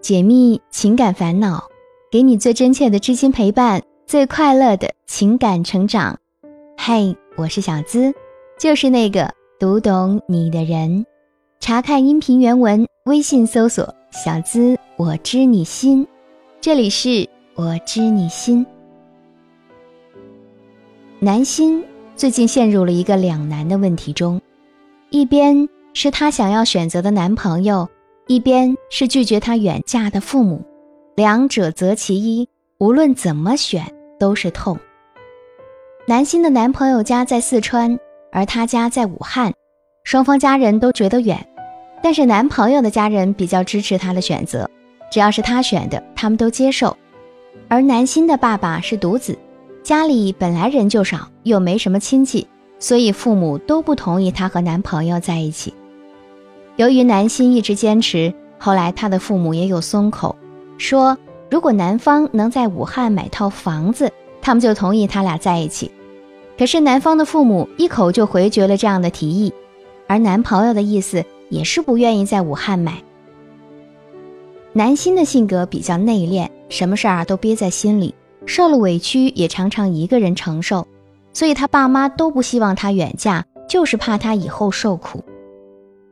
解密情感烦恼，给你最真切的知心陪伴，最快乐的情感成长。嘿，我是小资，就是那个读懂你的人。查看音频原文，微信搜索小资我知你心。这里是我知你心。南心最近陷入了一个两难的问题中，一边是她想要选择的男朋友，一边是拒绝她远嫁的父母，两者择其一，无论怎么选都是痛。南心的男朋友家在四川，而她家在武汉，双方家人都觉得远，但是男朋友的家人比较支持她的选择，只要是她选的他们都接受。而南心的爸爸是独子，家里本来人就少，又没什么亲戚，所以父母都不同意她和男朋友在一起。由于南心一直坚持，后来她的父母也有松口，说如果男方能在武汉买套房子，他们就同意他俩在一起。可是男方的父母一口就回绝了这样的提议，而男朋友的意思也是不愿意在武汉买。南心的性格比较内敛，什么事儿都憋在心里，受了委屈也常常一个人承受，所以他爸妈都不希望他远嫁，就是怕他以后受苦。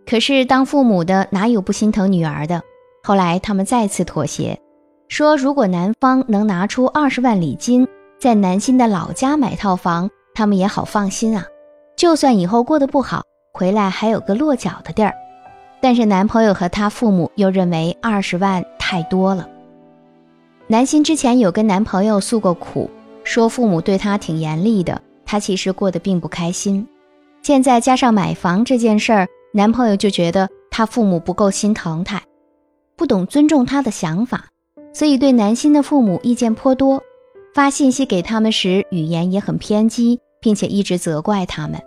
可是当父母的哪有不心疼女儿的，后来他们再次妥协，说如果男方能拿出20万礼金，在南心的老家买套房，他们也好放心啊，就算以后过得不好，回来还有个落脚的地儿。但是男朋友和他父母又认为20万太多了。南心之前有跟男朋友诉过苦，说父母对她挺严厉的，她其实过得并不开心。现在加上买房这件事儿，男朋友就觉得她父母不够心疼她，不懂尊重她的想法，所以对南心的父母意见颇多，发信息给他们时语言也很偏激，并且一直责怪他们。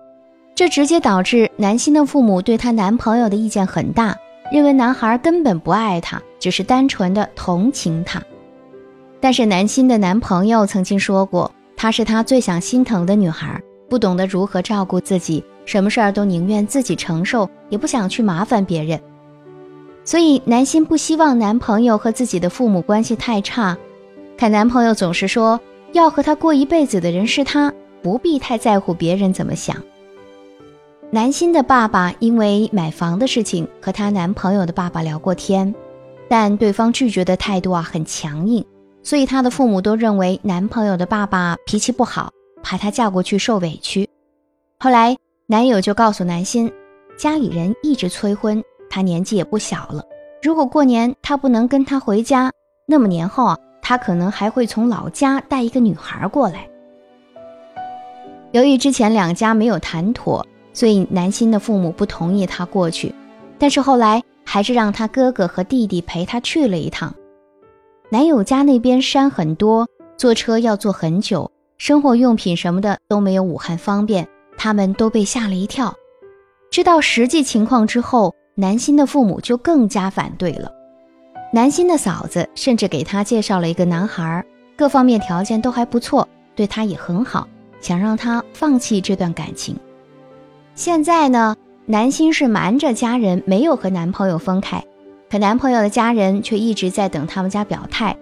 这直接导致南心的父母对她男朋友的意见很大，认为男孩根本不爱她，只是单纯的同情她。但是南心的男朋友曾经说过，她是他最想心疼的女孩，不懂得如何照顾自己，什么事儿都宁愿自己承受，也不想去麻烦别人。所以南心不希望男朋友和自己的父母关系太差，看男朋友总是说要和他过一辈子的人是他，不必太在乎别人怎么想。南心的爸爸因为买房的事情和她男朋友的爸爸聊过天，但对方拒绝的态度很强硬，所以她的父母都认为男朋友的爸爸脾气不好，怕她嫁过去受委屈。后来男友就告诉南心，家里人一直催婚，她年纪也不小了，如果过年她不能跟她回家，那么年后她可能还会从老家带一个女孩过来。由于之前两家没有谈妥，所以南心的父母不同意她过去，但是后来还是让她哥哥和弟弟陪她去了一趟。男友家那边山很多，坐车要坐很久，生活用品什么的都没有武汉方便，他们都被吓了一跳。知道实际情况之后，南心的父母就更加反对了。南心的嫂子甚至给她介绍了一个男孩，各方面条件都还不错，对她也很好，想让她放弃这段感情。现在呢，南心是瞒着家人没有和男朋友分开，可男朋友的家人却一直在等他们家表态，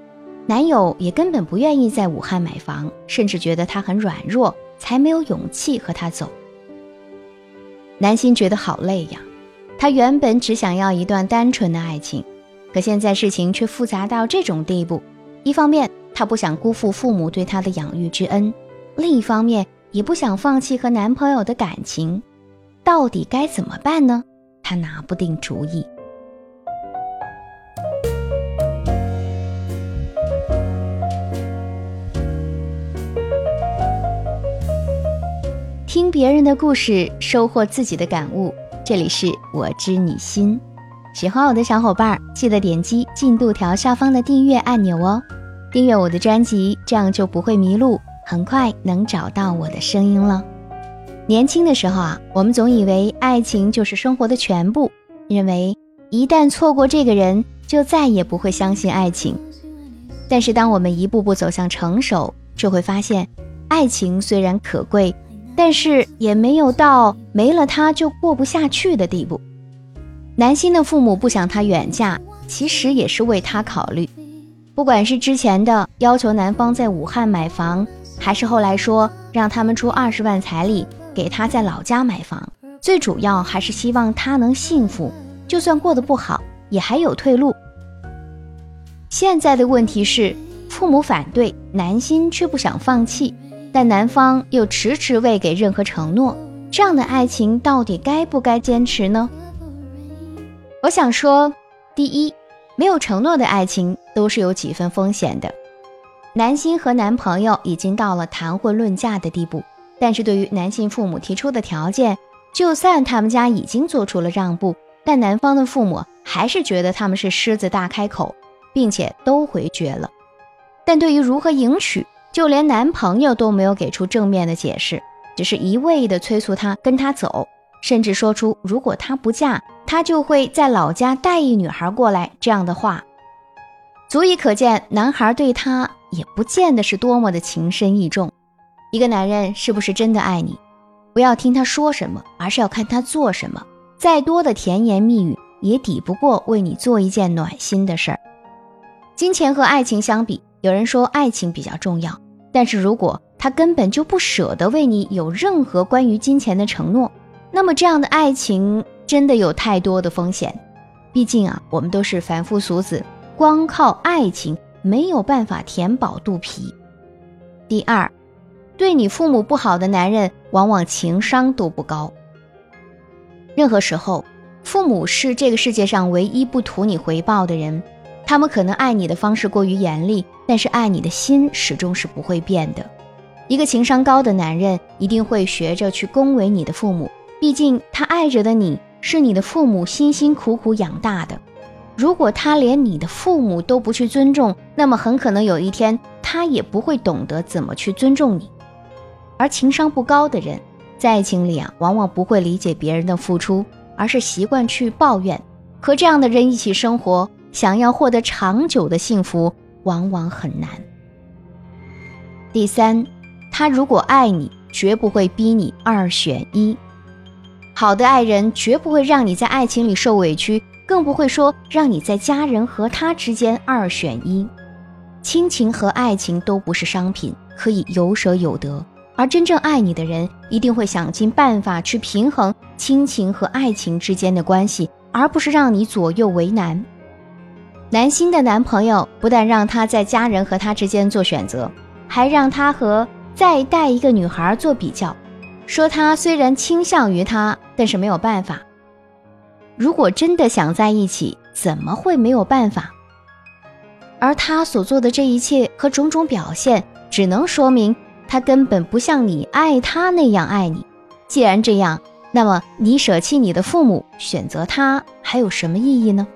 男友也根本不愿意在武汉买房，甚至觉得她很软弱，才没有勇气和她走。南心觉得好累呀，她原本只想要一段单纯的爱情，可现在事情却复杂到这种地步，一方面她不想辜负父母对她的养育之恩，另一方面也不想放弃和男朋友的感情，到底该怎么办呢？她拿不定主意。听别人的故事，收获自己的感悟，这里是我知你心。喜欢我的小伙伴记得点击进度条下方的订阅按钮哦，订阅我的专辑，这样就不会迷路，很快能找到我的声音了。年轻的时候我们总以为爱情就是生活的全部，认为一旦错过这个人，就再也不会相信爱情。但是当我们一步步走向成熟，就会发现爱情虽然可贵，但是也没有到没了它就过不下去的地步。南心的父母不想她远嫁，其实也是为他考虑。不管是之前的要求男方在武汉买房，还是后来说让他们出20万彩礼给他在老家买房，最主要还是希望他能幸福，就算过得不好也还有退路。现在的问题是父母反对，男心却不想放弃，但男方又迟迟未给任何承诺，这样的爱情到底该不该坚持呢？我想说，第一，没有承诺的爱情都是有几分风险的。男心和男朋友已经到了谈婚论嫁的地步，但是对于男性父母提出的条件，就算他们家已经做出了让步，但男方的父母还是觉得他们是狮子大开口，并且都回绝了。但对于如何迎娶，就连男朋友都没有给出正面的解释，只是一味地催促他跟他走，甚至说出如果他不嫁，他就会在老家带一女孩过来这样的话。足以可见，男孩对他也不见得是多么的情深意重。一个男人是不是真的爱你，不要听他说什么，而是要看他做什么。再多的甜言蜜语也抵不过为你做一件暖心的事儿。金钱和爱情相比，有人说爱情比较重要，但是如果他根本就不舍得为你有任何关于金钱的承诺，那么这样的爱情真的有太多的风险。毕竟啊，我们都是凡夫俗子，光靠爱情没有办法填饱肚皮。第二，对你父母不好的男人往往情商都不高。任何时候，父母是这个世界上唯一不图你回报的人，他们可能爱你的方式过于严厉，但是爱你的心始终是不会变的。一个情商高的男人一定会学着去恭维你的父母，毕竟他爱着的你是你的父母辛辛苦苦养大的。如果他连你的父母都不去尊重，那么很可能有一天他也不会懂得怎么去尊重你。而情商不高的人在爱情里往往不会理解别人的付出，而是习惯去抱怨。和这样的人一起生活，想要获得长久的幸福往往很难。第三，他如果爱你，绝不会逼你二选一。好的爱人绝不会让你在爱情里受委屈，更不会说让你在家人和他之间二选一。亲情和爱情都不是商品，可以有舍有得，而真正爱你的人一定会想尽办法去平衡亲情和爱情之间的关系，而不是让你左右为难。男心的男朋友不但让他在家人和他之间做选择，还让他和再带一个女孩做比较，说他虽然倾向于他，但是没有办法。如果真的想在一起，怎么会没有办法？而他所做的这一切和种种表现，只能说明他根本不像你爱他那样爱你。既然这样，那么你舍弃你的父母，选择他，还有什么意义呢？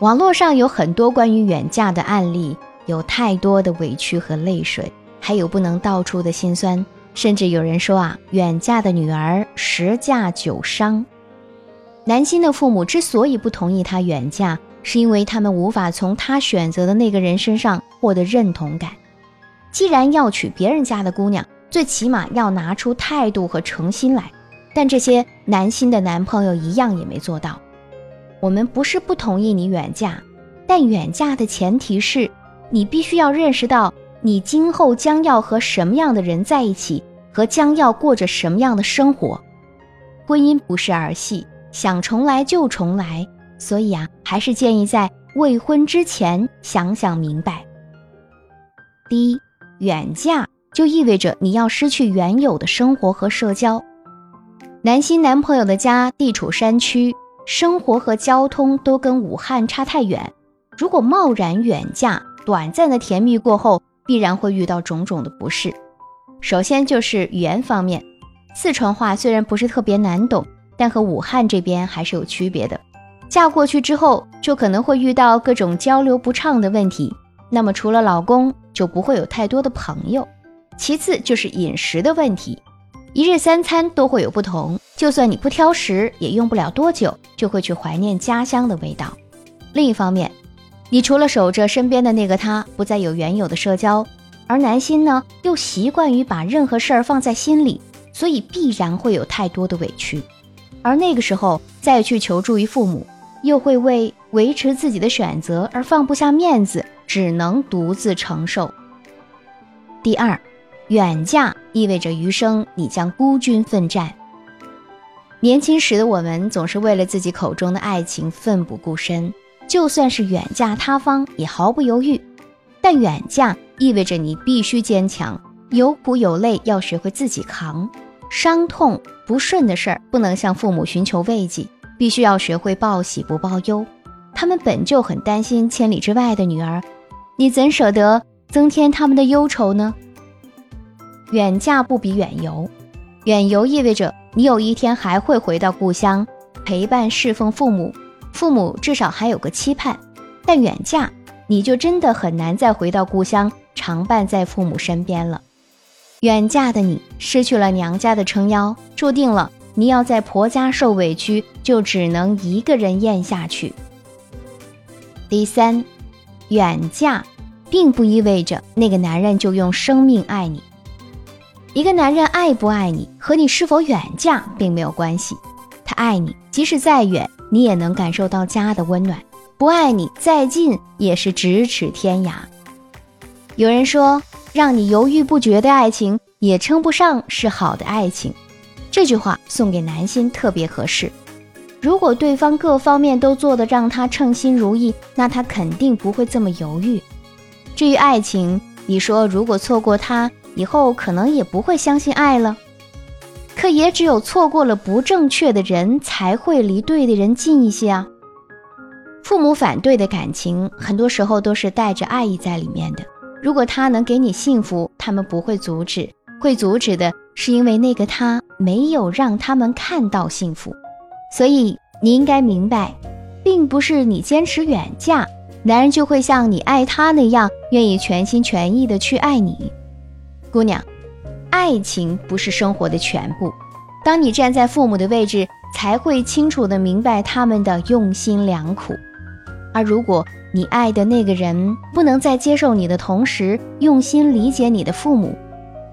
网络上有很多关于远嫁的案例，有太多的委屈和泪水，还有不能道出的心酸，甚至有人说远嫁的女儿10嫁9伤。男心的父母之所以不同意他远嫁，是因为他们无法从他选择的那个人身上获得认同感。既然要娶别人家的姑娘，最起码要拿出态度和诚心来，但这些男心的男朋友一样也没做到。我们不是不同意你远嫁，但远嫁的前提是你必须要认识到你今后将要和什么样的人在一起，和将要过着什么样的生活。婚姻不是儿戏，想重来就重来，所以还是建议在未婚之前想想明白。第一，远嫁就意味着你要失去原有的生活和社交。男心男朋友的家地处山区，生活和交通都跟武汉差太远，如果贸然远嫁，短暂的甜蜜过后必然会遇到种种的不适。首先就是语言方面，四川话虽然不是特别难懂，但和武汉这边还是有区别的。嫁过去之后就可能会遇到各种交流不畅的问题，那么除了老公就不会有太多的朋友。其次就是饮食的问题，一日3餐都会有不同，就算你不挑食，也用不了多久就会去怀念家乡的味道。另一方面，你除了守着身边的那个他，不再有原有的社交，而男心呢又习惯于把任何事儿放在心里，所以必然会有太多的委屈。而那个时候再去求助于父母，又会为维持自己的选择而放不下面子，只能独自承受。第二，远嫁意味着余生你将孤军奋战。年轻时的我们总是为了自己口中的爱情奋不顾身，就算是远嫁他方也毫不犹豫。但远嫁意味着你必须坚强，有苦有累要学会自己扛，伤痛不顺的事儿不能向父母寻求慰藉，必须要学会报喜不报忧。他们本就很担心千里之外的女儿，你怎舍得增添他们的忧愁呢？远嫁不比远游，远游意味着你有一天还会回到故乡，陪伴侍奉父母，父母至少还有个期盼。但远嫁，你就真的很难再回到故乡，常伴在父母身边了。远嫁的你失去了娘家的撑腰，注定了你要在婆家受委屈，就只能一个人咽下去。第三，远嫁并不意味着那个男人就用生命爱你。一个男人爱不爱你和你是否远嫁并没有关系，他爱你即使再远你也能感受到家的温暖，不爱你再近也是咫尺天涯。有人说，让你犹豫不决的爱情也称不上是好的爱情，这句话送给男心特别合适。如果对方各方面都做得让他称心如意，那他肯定不会这么犹豫。至于爱情，你说如果错过他，以后可能也不会相信爱了，可也只有错过了不正确的人，才会离对的人近一些啊。父母反对的感情，很多时候都是带着爱意在里面的。如果他能给你幸福，他们不会阻止，会阻止的是因为那个他没有让他们看到幸福。所以你应该明白，并不是你坚持远嫁，男人就会像你爱他那样愿意全心全意的去爱你。姑娘，爱情不是生活的全部，当你站在父母的位置，才会清楚地明白他们的用心良苦。而如果你爱的那个人不能在接受你的同时用心理解你的父母，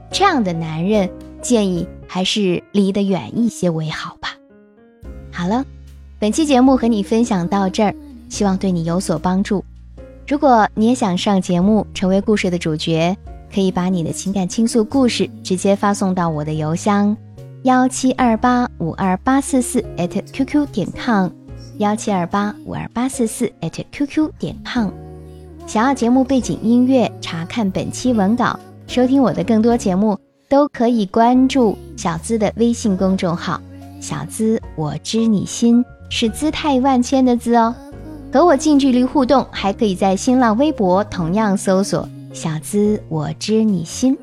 这样的男人建议还是离得远一些为好吧。好了，本期节目和你分享到这儿，希望对你有所帮助。如果你也想上节目成为故事的主角，可以把你的情感倾诉故事直接发送到我的邮箱172852844@qq.com 172852844@qq.com。 想要节目背景音乐，查看本期文稿，收听我的更多节目，都可以关注小资的微信公众号小资我知你心，是姿态万千的资哦。和我近距离互动，还可以在新浪微博同样搜索小资我知你心，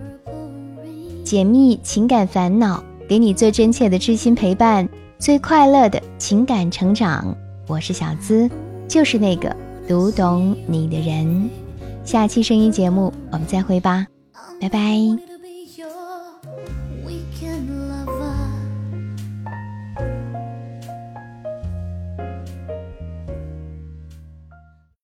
解密情感烦恼，给你最真切的知心陪伴，最快乐的情感成长。我是小资，就是那个读懂你的人。下期声音节目我们再会吧，拜拜。